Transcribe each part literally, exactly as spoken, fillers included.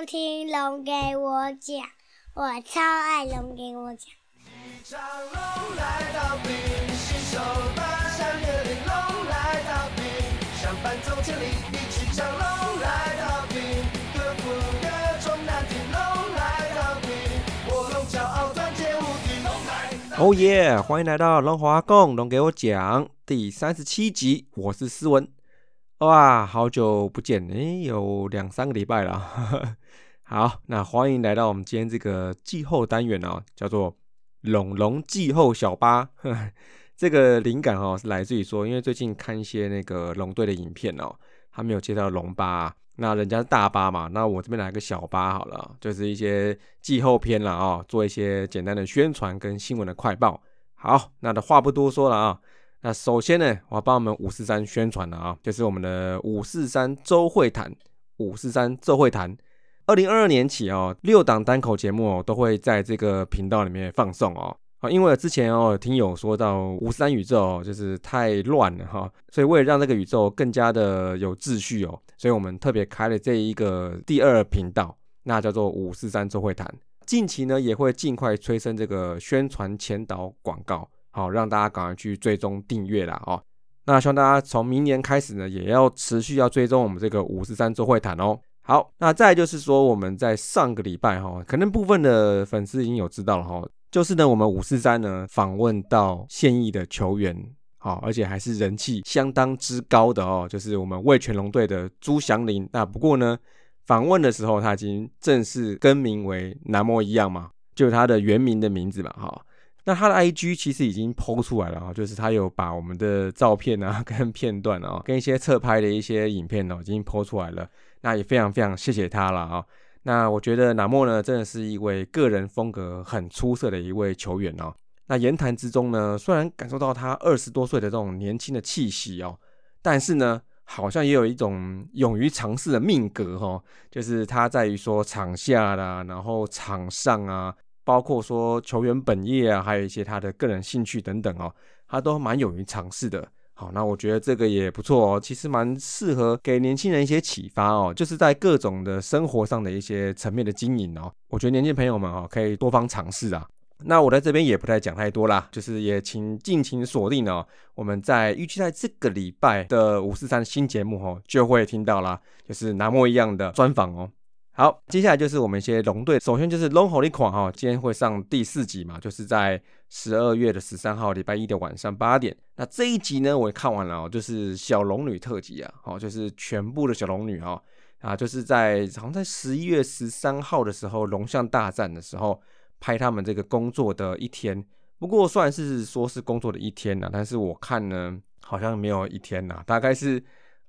要听龙给我讲，我超爱龙给我讲。一场龙来到冰，信手把山越岭，龙来到冰，相伴走千里，一起唱龙来到冰，各赴各种难题，龙来到冰，我龙骄傲团结无敌，龙来到冰。哦耶！欢迎来到龙华共龙给我讲第三十七集，我是思文。哇，好久不见，诶，有两三个礼拜了呵呵。好，那欢迎来到我们今天这个季后单元哦，叫做龙龙季后小巴。呵呵，这个灵感哦是来自于说，因为最近看一些那个龙队的影片哦，他们有介绍龙巴、啊，那人家是大巴嘛，那我这边来个小巴好了，就是一些季后篇啦哦，做一些简单的宣传跟新闻的快报。好，那的话不多说了啊、哦。那首先呢，我要帮我们五四三宣传了啊，就是我们的五四三周会谈，五四三周会谈，二零二二年起哦，六档单口节目哦都会在这个频道里面放送哦。因为之前哦听友说到五四三宇宙哦就是太乱了哈、哦，所以为了让这个宇宙更加的有秩序哦，所以我们特别开了这一个第二频道，那叫做五四三周会谈。近期呢也会尽快催生这个宣传前导广告。好，让大家赶快去追踪订阅啦哦。那希望大家从明年开始呢，也要持续要追踪我们这个五四三周会谈哦。好，那再来就是说，我们在上个礼拜哈、哦，可能部分的粉丝已经有知道了哈、哦，就是呢，我们五四三呢访问到现役的球员，好、哦，而且还是人气相当之高的哦，就是我们味全龙队的朱祥林。那不过呢，访问的时候他已经正式更名为南模一样嘛，就是他的原名的名字嘛，哈、哦。那他的 I G 其实已经 po 出来了啊、哦，就是他有把我们的照片啊、跟片段啊、跟一些侧拍的一些影片哦，已经 po 出来了。那也非常非常谢谢他了啊、哦。那我觉得南莫呢，真的是一位个人风格很出色的一位球员哦。那言谈之中呢，虽然感受到他二十多岁的这种年轻的气息哦，但是呢，好像也有一种勇于尝试的命格哦，就是他在于说场下啦，然后场上啊。包括说球员本业啊，还有一些他的个人兴趣等等哦，他都蛮勇于尝试的。好，那我觉得这个也不错哦，其实蛮适合给年轻人一些启发哦，就是在各种的生活上的一些层面的经营哦。我觉得年轻朋友们哦，可以多方尝试啊。那我在这边也不太讲太多啦，就是也请尽情锁定哦，我们在预期在这个礼拜的五四三新节目哦，就会听到啦，就是南模一样的专访哦。好，接下来就是我们一些龙队，首先就是龙吼力狂哈，今天会上第四集嘛，就是在十二月的十三号礼拜一的晚上八点。那这一集呢，我也看完了哦，就是小龙女特辑啊，哦，就是全部的小龙女哦，啊，就是在好像在十一月十三号的时候，龙象大战的时候拍他们这个工作的一天。不过算是说是工作的一天啦，但是我看呢，好像没有一天啦，大概是。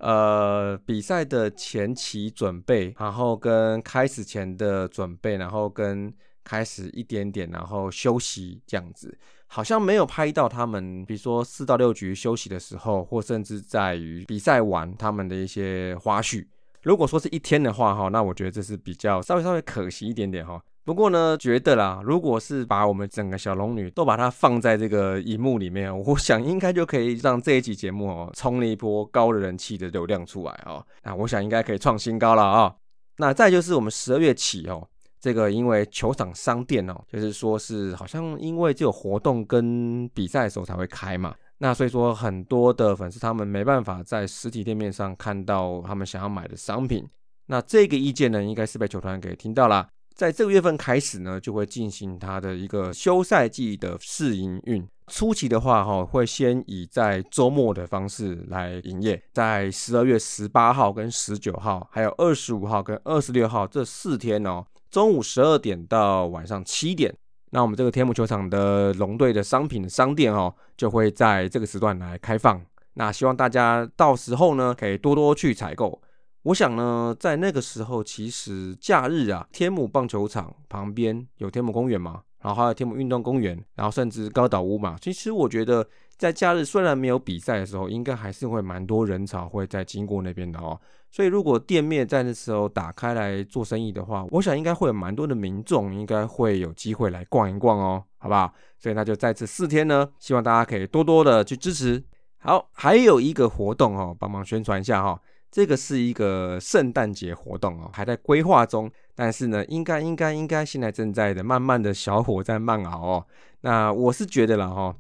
呃，比赛的前期准备，然后跟开始前的准备，然后跟开始一点点，然后休息这样子，好像没有拍到他们，比如说四到六局休息的时候，或甚至在于比赛完他们的一些花絮。如果说是一天的话哈，那我觉得这是比较稍微稍微可惜一点点哈。不过呢，觉得啦，如果是把我们整个小龙女都把它放在这个荧幕里面，我想应该就可以让这一集节目哦冲了一波高的人气的流量出来哦。那我想应该可以创新高了啊、哦。那再就是我们十二月起哦，这个因为球场商店哦，就是说是好像因为只有活动跟比赛的时候才会开嘛，那所以说很多的粉丝他们没办法在实体店面上看到他们想要买的商品。那这个意见呢，应该是被球团给听到啦。在这个月份开始呢，就会进行它的一个休赛季的试营运。初期的话、哦、会先以在周末的方式来营业，在十二月十八号跟十九号，还有二十五号跟二十六号这四天哦，中午十二点到晚上七点。那我们这个天母球场的龙队的商品商店哦，就会在这个时段来开放。那希望大家到时候呢，可以多多去采购。我想呢，在那个时候，其实假日啊，天母棒球场旁边有天母公园嘛，然后还有天母运动公园，然后甚至高岛屋嘛。其实我觉得，在假日虽然没有比赛的时候，应该还是会蛮多人潮会在经过那边的哦。所以如果店面在那时候打开来做生意的话，我想应该会有蛮多的民众，应该会有机会来逛一逛哦，好不好？所以那就在这四天呢，希望大家可以多多的去支持。好，还有一个活动哦，帮忙宣传一下哈、哦。这个是一个圣诞节活动哦，还在规划中，但是呢，应该应该应该现在正在的慢慢的小火在慢熬哦。那我是觉得啦哈、哦，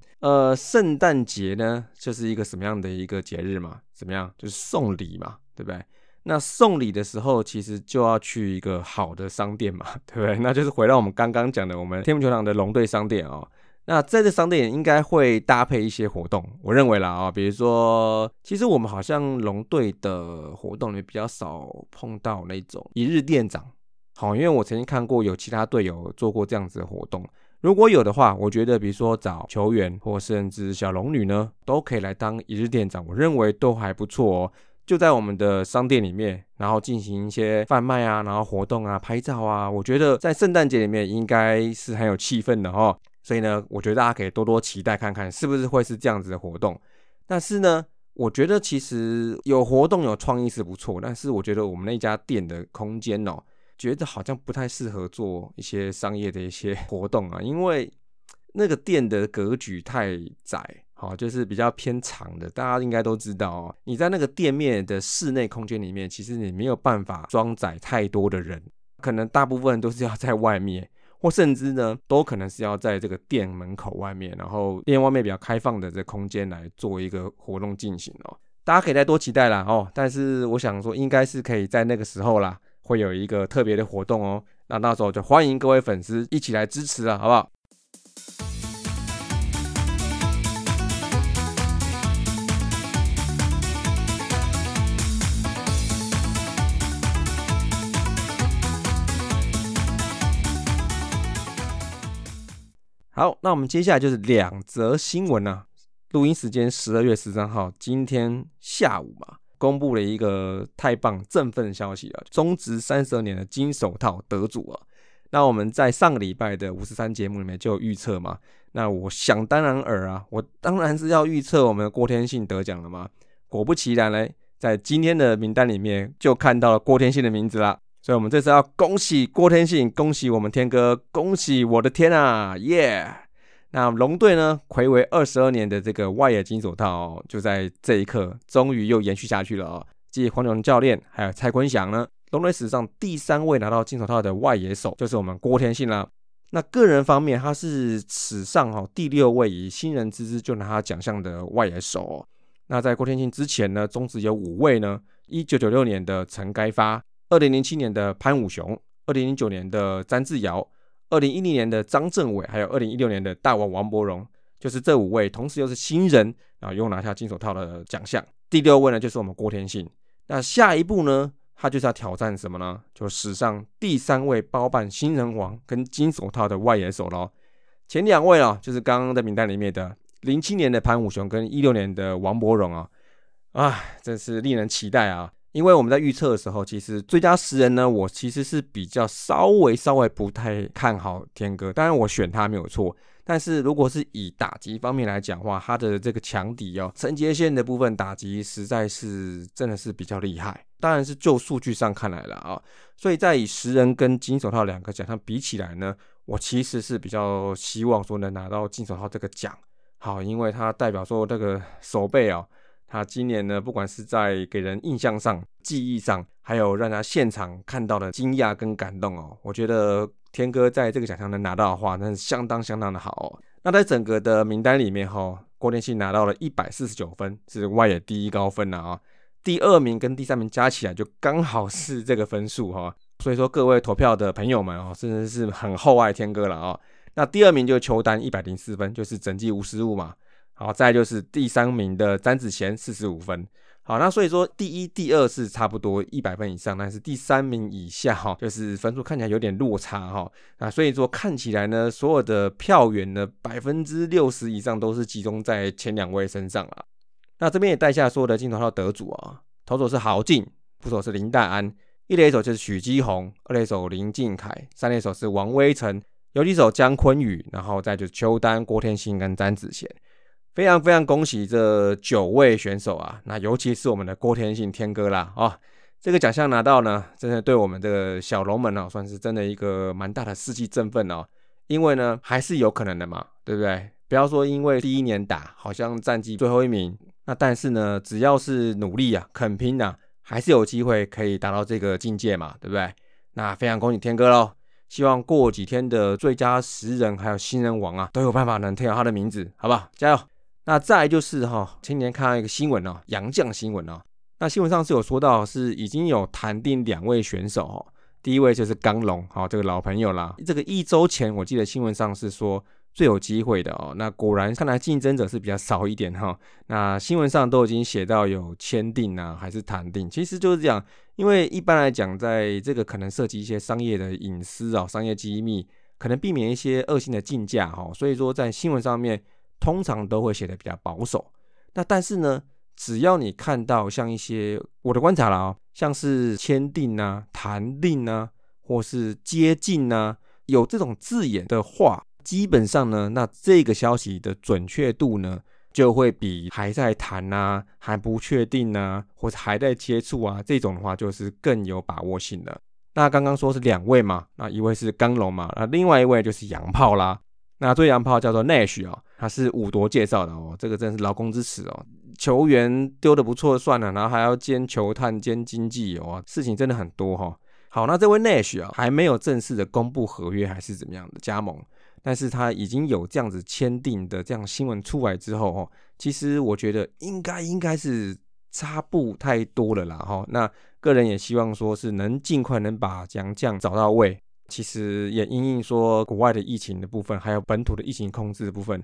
呃，圣诞节呢就是一个什么样的一个节日嘛？怎么样？就是送礼嘛，对不对？那送礼的时候，其实就要去一个好的商店嘛，对不对？那就是回到我们刚刚讲的，我们天母球场的龙队商店哦。那在这商店应该会搭配一些活动，我认为啦啊、哦，比如说，其实我们好像龙队的活动里比较少碰到那种一日店长，好，因为我曾经看过有其他队友做过这样子的活动。如果有的话，我觉得比如说找球员或甚至小龙女呢，都可以来当一日店长，我认为都还不错哦。就在我们的商店里面，然后进行一些贩卖啊，然后活动啊，拍照啊，我觉得在圣诞节里面应该是很有气氛的哦。所以呢，我觉得大家可以多多期待看看是不是会是这样子的活动。但是呢，我觉得其实有活动有创意是不错，但是我觉得我们那家店的空间哦，觉得好像不太适合做一些商业的一些活动啊，因为那个店的格局太窄。好，就是比较偏长的，大家应该都知道哦。你在那个店面的室内空间里面，其实你没有办法装载太多的人，可能大部分都是要在外面，或甚至呢，都可能是要在这个店门口外面，然后店外面比较开放的这空间来做一个活动进行哦。大家可以再多期待啦哦，但是我想说，应该是可以在那个时候啦，会有一个特别的活动哦。那到时候就欢迎各位粉丝一起来支持啦，好不好？好，那我们接下来就是两则新闻啊。录音时间十二月十三号，今天下午嘛，公布了一个太棒振奋消息啊，中职三十二年的金手套得主啊。那我们在上个礼拜的五十三节目里面就有预测嘛，那我想当然耳啊，我当然是要预测我们的郭天信得奖了嘛。果不其然嘞，在今天的名单里面就看到了郭天信的名字啦。所以我们这次要恭喜郭天信，恭喜我们天哥，恭喜我的天啊，耶、yeah! ！那龙队呢，睽违二十二年的这个外野金手套、哦，就在这一刻终于又延续下去了哦。继黄勇教练还有蔡坤祥呢，龙队史上第三位拿到金手套的外野手就是我们郭天信啦。那个人方面，他是史上、哦、第六位以新人之姿就拿他奖项的外野手、哦。那在郭天信之前呢，中职有五位呢，一九九六年的陈该发。二零零七年的潘武雄，二零零九年的詹志尧，二零一零年的张政伟，还有二零一六年的大王王柏荣，就是这五位，同时又是新人，然后又拿下金手套的奖项。第六位呢，就是我们郭天信。那下一步呢，他就是要挑战什么呢？就史上第三位包办新人王跟金手套的外野手咯。前两位啊，就是刚刚在名单里面的零七年的潘武雄跟一六年的王柏荣啊，啊，真是令人期待啊。因为我们在预测的时候，其实最佳十人呢，我其实是比较稍微稍微不太看好天哥，当然我选他没有错，但是如果是以打击方面来讲的话，他的这个强敌哦，陈杰宪的部分打击实在是真的是比较厉害，当然是就数据上看来了啊、哦，所以在以十人跟金手套两个奖项比起来呢，我其实是比较希望说能拿到金手套这个奖，好，因为他代表说这个手背哦。他今年呢，不管是在给人印象上、记忆上，还有让他现场看到的惊讶跟感动哦，我觉得天哥在这个奖项能拿到的话，那是相当相当的好哦。那在整个的名单里面哈、哦，郭天信拿到了一百四十九分，是外野第一高分啦啊、哦。第二名跟第三名加起来就刚好是这个分数哈、哦，所以说各位投票的朋友们哦，真的是很厚爱天哥了啊、哦。那第二名就是邱丹一百零四分，就是整季无失误嘛。好，再就是第三名的詹子贤四十五分。好，那所以说第一、第二是差不多一百分以上，但是第三名以下哈、哦，就是分数看起来有点落差哈、哦。那所以说看起来呢，所有的票源呢 百分之六十 以上都是集中在前两位身上啦。那这边也带下所有的金手套得主啊，投手是郝静，捕手是林岱安，一垒手就是许基宏，二垒手林靖凯，三垒手是王威成，游击手江坤宇，然后再就是邱丹、郭天信跟詹子贤。非常非常恭喜这九位选手啊，那尤其是我们的郭天信天哥啦哦，这个奖项拿到呢，真的对我们这个小龙们哦，算是真的一个蛮大的士气振奋哦，因为呢还是有可能的嘛，对不对？不要说因为第一年打好像战绩最后一名，那但是呢只要是努力啊肯拼啊，还是有机会可以达到这个境界嘛，对不对？那非常恭喜天哥咯，希望过几天的最佳十人还有新人王啊，都有办法能听到他的名字，好不好？加油！那再来就是哈、哦，今天看到一个新闻哦，洋将新闻哦。那新闻上是有说到，是已经有谈定两位选手哦。第一位就是刚龙，好、哦，这个老朋友啦。这个一周前我记得新闻上是说最有机会的哦。那果然看来竞争者是比较少一点哈、哦。那新闻上都已经写到有签订啊，还是谈定，其实就是这样。因为一般来讲，在这个可能涉及一些商业的隐私啊、哦、商业机密，可能避免一些恶性的竞价哈、哦。所以说在新闻上面通常都会写得比较保守。那但是呢？只要你看到像一些我的观察啦、哦，像是签订啊、谈定啊，或是接近啊，有这种字眼的话，基本上呢，那这个消息的准确度呢，就会比还在谈啊、还不确定啊，或者还在接触啊这种的话，就是更有把握性了。那刚刚说是两位嘛，那一位是刚龙嘛，那另外一位就是洋炮啦。那最洋炮叫做 Nash 哦，他是五夺介绍的哦，这个真的是劳工之耻哦。球员丢得不错算了，然后还要兼球探兼经纪哦，事情真的很多哈、哦。好，那这位 Nash 啊，还没有正式的公布合约还是怎么样的加盟，但是他已经有这样子签订的这样新闻出来之后哦，其实我觉得应该应该是差不太多了啦哈、哦。那个人也希望说是能尽快能把洋将找到位，其实也因应说国外的疫情的部分，还有本土的疫情控制的部分，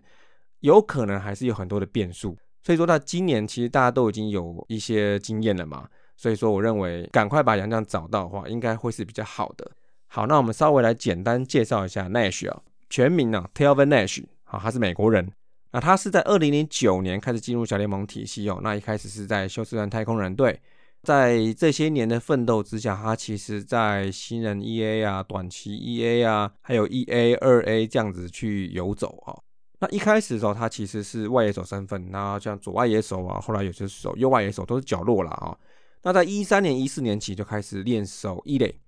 有可能还是有很多的变数。所以说到今年其实大家都已经有一些经验了嘛，所以说我认为赶快把洋将找到的话应该会是比较好的。好，那我们稍微来简单介绍一下 Nash 啊、哦，全名啊 Telvin Nash 好，他是美国人，那他是在二零零九年开始进入小联盟体系哦，那一开始是在休斯顿太空人队，在这些年的奋斗之下，他其实在新人 E A 啊、短期 E A 啊，还有 E A、二A 这样子去游走哦。那一开始的时候，他其实是外野手身份，那像左外野手啊，后来有些手右外野手都是角落啦啊、哦。那在一三年、一四年起就开始练手一垒，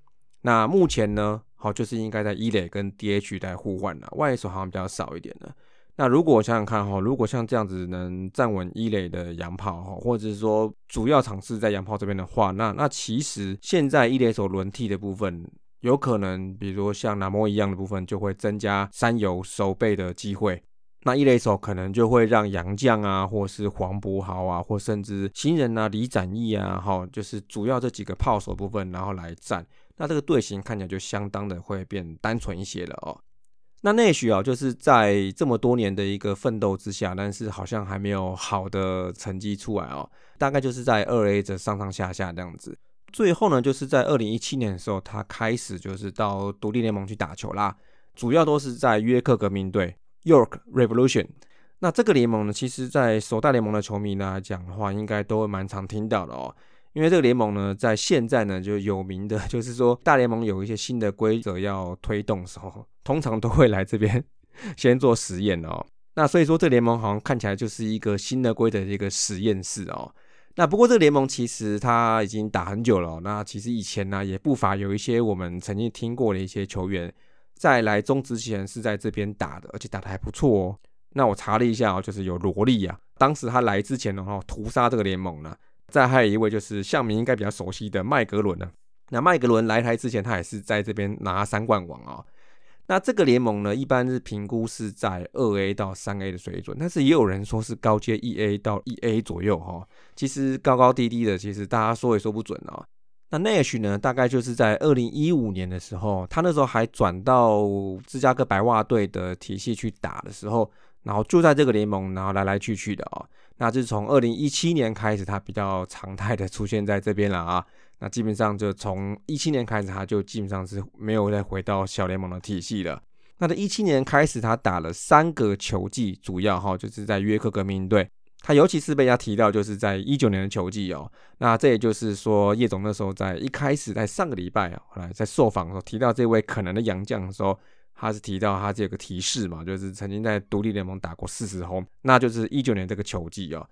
那目前呢，好、哦、就是应该在一垒跟 D H 在互换了，外野手好像比较少一点了。那如果想想看哈、哦，如果像这样子能站稳一垒的洋炮哈、哦，或者是说主要场次在洋炮这边的话，那那其实现在一垒手轮替的部分，有可能比如说像南摩一样的部分，就会增加三游守备的机会。那一垒手可能就会让洋将啊，或是黄柏豪啊，或甚至新人啊李展毅啊，哈，就是主要这几个炮手部分，然后来站。那这个队形看起来就相当的会变单纯一些了哦。那内许啊，就是在这么多年的一个奋斗之下，但是好像还没有好的成绩出来哦。大概就是在二 A 的上上下下这样子。最后呢，就是在二零一七年的时候，他开始就是到独立联盟去打球啦，主要都是在约克革命队。York Revolution， 那这个联盟呢，其实在首大联盟的球迷来讲的话，应该都蛮常听到的哦。因为这个联盟呢，在现在呢就有名的，就是说大联盟有一些新的规则要推动的时候，通常都会来这边先做实验哦。那所以说，这个联盟好像看起来就是一个新的规则的一个实验室哦。那不过这个联盟其实它已经打很久了、哦，那其实以前呢也不乏有一些我们曾经听过的一些球员。在来中职前是在这边打的，而且打得还不错哦。那我查了一下哦，就是有罗莉啊，当时他来之前呢、哦，屠杀这个联盟呢、啊。再还有一位就是向明应该比较熟悉的麦格伦呢、啊。那麦格伦来台之前，他也是在这边拿三冠王啊、哦。那这个联盟呢，一般是评估是在 二A 到三A 的水准，但是也有人说是高阶 一A 到一A 左右哈、哦。其实高高低低的，其实大家说也说不准啊、哦。那 Nash 呢，大概就是在二零一五年的时候，他那时候还转到芝加哥白袜队的体系去打的时候，然后就在这个联盟，然后来来去去的哦。那就是从二零一七年开始，他比较常态的出现在这边了啊。那基本上就从一七年开始，他就基本上是没有再回到小联盟的体系了。那在一七年开始，他打了三个球季，主要哈就是在约克革命队。他尤其是被人家提到，就是在一九年的球季哦。那这也就是说，叶总那时候在一开始，在上个礼拜啊、哦，在受访的时候提到这位可能的洋将的时候，他是提到他这个提示嘛，就是曾经在独立联盟打过四十轰，那就是一九年这个球季哦。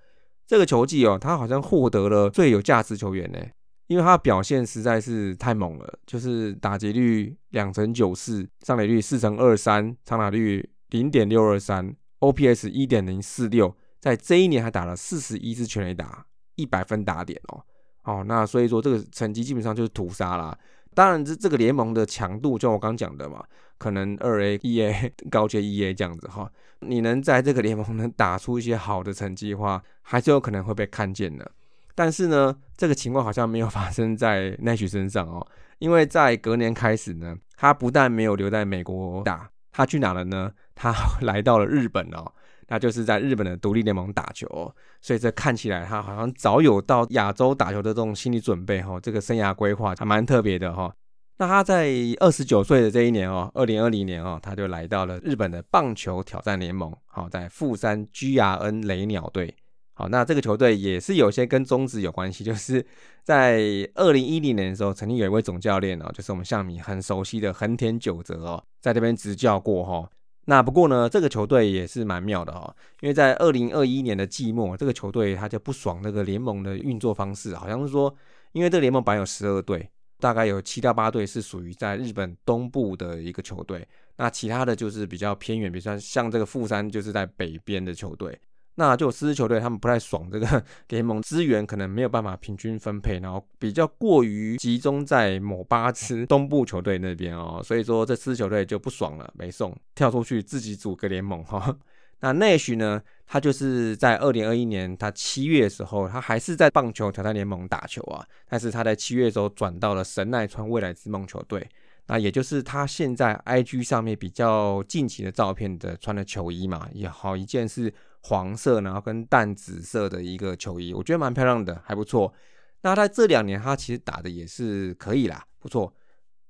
这个球季哦，他好像获得了最有价值球员呢，因为他的表现实在是太猛了，就是打击率两成九四，上垒率四成二三，长打率 零点六二三， O P S 一点零四六。在这一年还打了四十一支全垒打，一百分打点哦，哦，那所以说这个成绩基本上就是屠杀啦。当然这这个联盟的强度，就我刚讲的嘛，可能 二 A、一 A、高阶 一 A 这样子哈，你能在这个联盟能打出一些好的成绩的话，还是有可能会被看见的。但是呢，这个情况好像没有发生在 Nash 身上哦，因为在隔年开始呢，他不但没有留在美国打，他去哪了呢？他来到了日本哦，那就是在日本的独立联盟打球哦，所以这看起来他好像早有到亚洲打球的这种心理准备哦，这个生涯规划还蛮特别的哦。那他在二十九岁的这一年哦，二零二零年哦，他就来到了日本的棒球挑战联盟，好，在富山 G R N 雷鸟队。好，那这个球队也是有些跟宗旨有关系，就是在二零一零年的时候，曾经有一位总教练哦，就是我们象迷很熟悉的横田久则哦，在这边执教过哦。那不过呢，这个球队也是蛮妙的哦，因为在二零二一年的季末，这个球队他就不爽那个联盟的运作方式，好像是说，因为这个联盟本来有十二队，大概有七到八队是属于在日本东部的一个球队，那其他的就是比较偏远，比如说像这个富山就是在北边的球队。那就有四支球队他们不太爽这个联盟资源可能没有办法平均分配，然后比较过于集中在某八支东部球队那边哦，所以说这四支球队就不爽了，没送跳出去自己组个联盟哦。那 Nash 呢，他就是在二零二一年他七月的时候，他还是在棒球挑战联盟打球啊，但是他在七月的时候转到了神奈川未来之梦球队，那也就是他现在 I G 上面比较近期的照片的穿的球衣嘛，也好一件是黄色然后跟淡紫色的一个球衣，我觉得蛮漂亮的，还不错。那在这两年他其实打的也是可以啦，不错，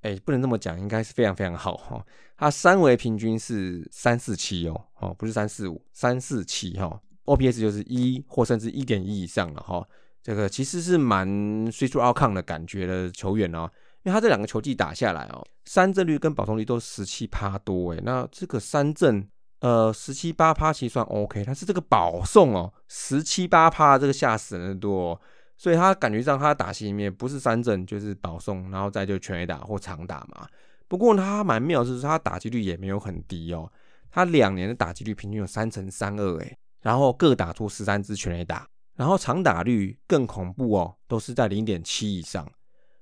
欸，不能这么讲，应该是非常非常好哦。他三围平均是三四七哦，哦不是三四五 三四七哦， O P S 就是一或甚至 一点一 以上了哦，这个其实是蛮 switch outcome 的感觉的球员哦，因为他这两个球季打下来哦，三振率跟保送率都 百分之十七 多耶，那这个三振呃 百分之十七 其实算 OK， 但是这个保送哦 百分之十七 这个吓死人的多哦，所以他感觉上他打席里面不是三振就是保送，然后再就全垒打或长打嘛。不过他蛮妙的是他打击率也没有很低哦，他两年的打击率平均有三成三二耶，然后各打出十三支全垒打，然后长打率更恐怖哦，都是在 零点七 以上，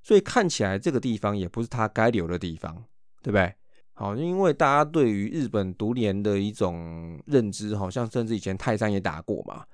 所以看起来这个地方也不是他该留的地方，对不对？好，因为大家对于日本独联的一种认知，好像甚至以前泰山也打过嘛。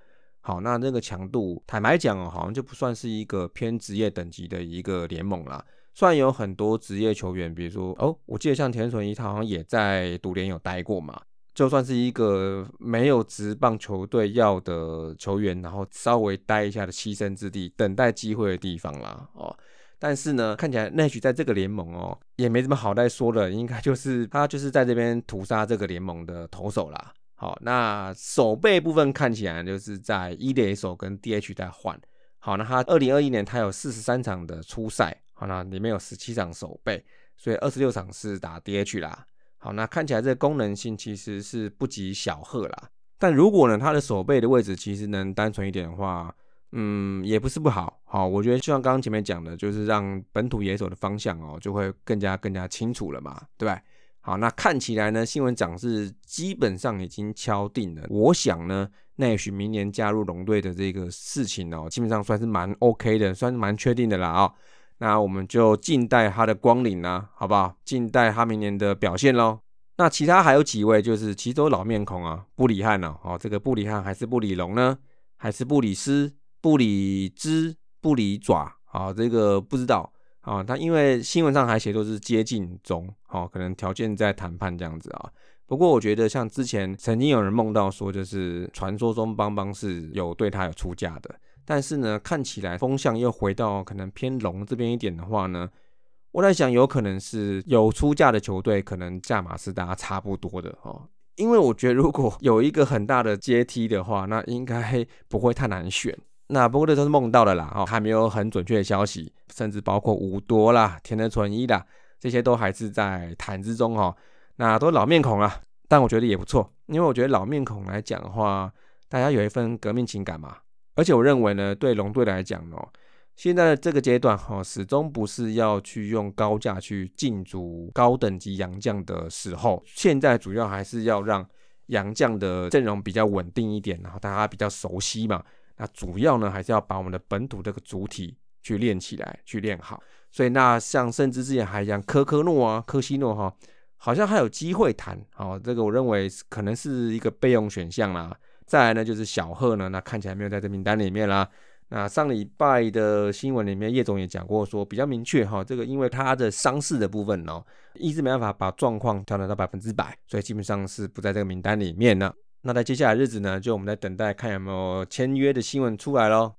好，那那个强度，坦白讲哦，好像就不算是一个偏职业等级的一个联盟啦。虽然有很多职业球员，比如说哦，我记得像田纯一，他好像也在独联有待过嘛。就算是一个没有职棒球队要的球员，然后稍微待一下的栖身之地，等待机会的地方啦。哦。但是呢，看起来 Nash 在这个联盟哦，也没什么好再说的，应该就是他就是在这边屠杀这个联盟的投手啦。好，那守备部分看起来就是在一垒手跟 D H 在换。好，那他二零二一年他有四十三场的出赛，好，那里面有十七场守备，所以二十六场是打 D H 啦。好，那看起来这个功能性其实是不及小贺啦。但如果呢，他的守备的位置其实能单纯一点的话，嗯，也不是不好。好，我觉得就像刚刚前面讲的，就是让本土野手的方向哦，就会更加更加清楚了嘛，对吧？好，那看起来呢，新闻长是基本上已经敲定了。我想呢，Nash明年加入龙队的这个事情哦，基本上算是蛮 OK 的，算是蛮确定的啦哦。那我们就静待他的光临啦，好不好？静待他明年的表现咯。那其他还有几位，就是其实都老面孔啊，布里汉哦，哦，这个布里汉还是布里龙呢，还是布里斯？布里枝、布里爪，啊，这个不知道啊。他因为新闻上还写都是接近中，啊，可能条件在谈判这样子啊。不过我觉得像之前曾经有人梦到说，就是传说中邦邦是有对他有出价的，但是呢，看起来风向又回到可能偏龙这边一点的话呢，我在想有可能是有出价的球队，可能价码是大家差不多的哦。因为我觉得如果有一个很大的阶梯的话，那应该不会太难选。那不过这都是梦到的啦，还没有很准确的消息，甚至包括吴多啦、田的纯一啦，这些都还是在谈之中哦。那都老面孔啦，但我觉得也不错，因为我觉得老面孔来讲的话，大家有一份革命情感嘛。而且我认为呢，对龙队来讲哦，现在的这个阶段哦，始终不是要去用高价去进逐高等级洋将的时候，现在主要还是要让洋将的阵容比较稳定一点，然后大家比较熟悉嘛。那主要呢，还是要把我们的本土这个主体去练起来，去练好。所以那像甚至之前还讲科科诺啊、科西诺哈、啊，好像还有机会谈。好、哦，这个我认为可能是一个备用选项啦。再来呢，就是小贺呢，那看起来没有在这名单里面啦。那上礼拜的新闻里面，叶总也讲过说比较明确哈，这个因为他的伤势的部分哦，一直没办法把状况调整到百分之百，所以基本上是不在这个名单里面了。那在接下来日子呢，就我们在等待看有没有签约的新闻出来咯。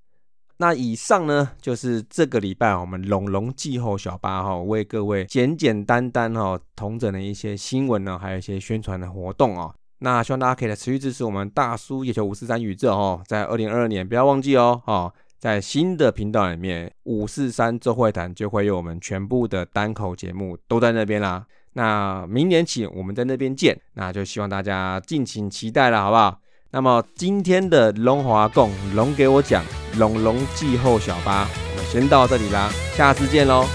那以上呢，就是这个礼拜我们龙龙季后小巴哈为各位简简单单哈统整的一些新闻呢，还有一些宣传的活动哦。那希望大家可以来持续支持我们大叔野球五四三宇宙哦，在二零二二年不要忘记哦，哦在新的频道里面五四三周会谈就会有我们全部的单口节目都在那边啦。那明年起我们在那边见，那就希望大家敬请期待啦，好不好？那么今天的龙华共龙给我讲龙龙季后小巴我们先到这里啦，下次见咯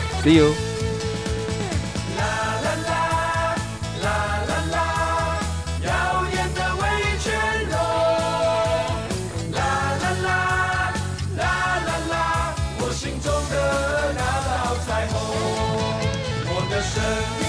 See you。I'm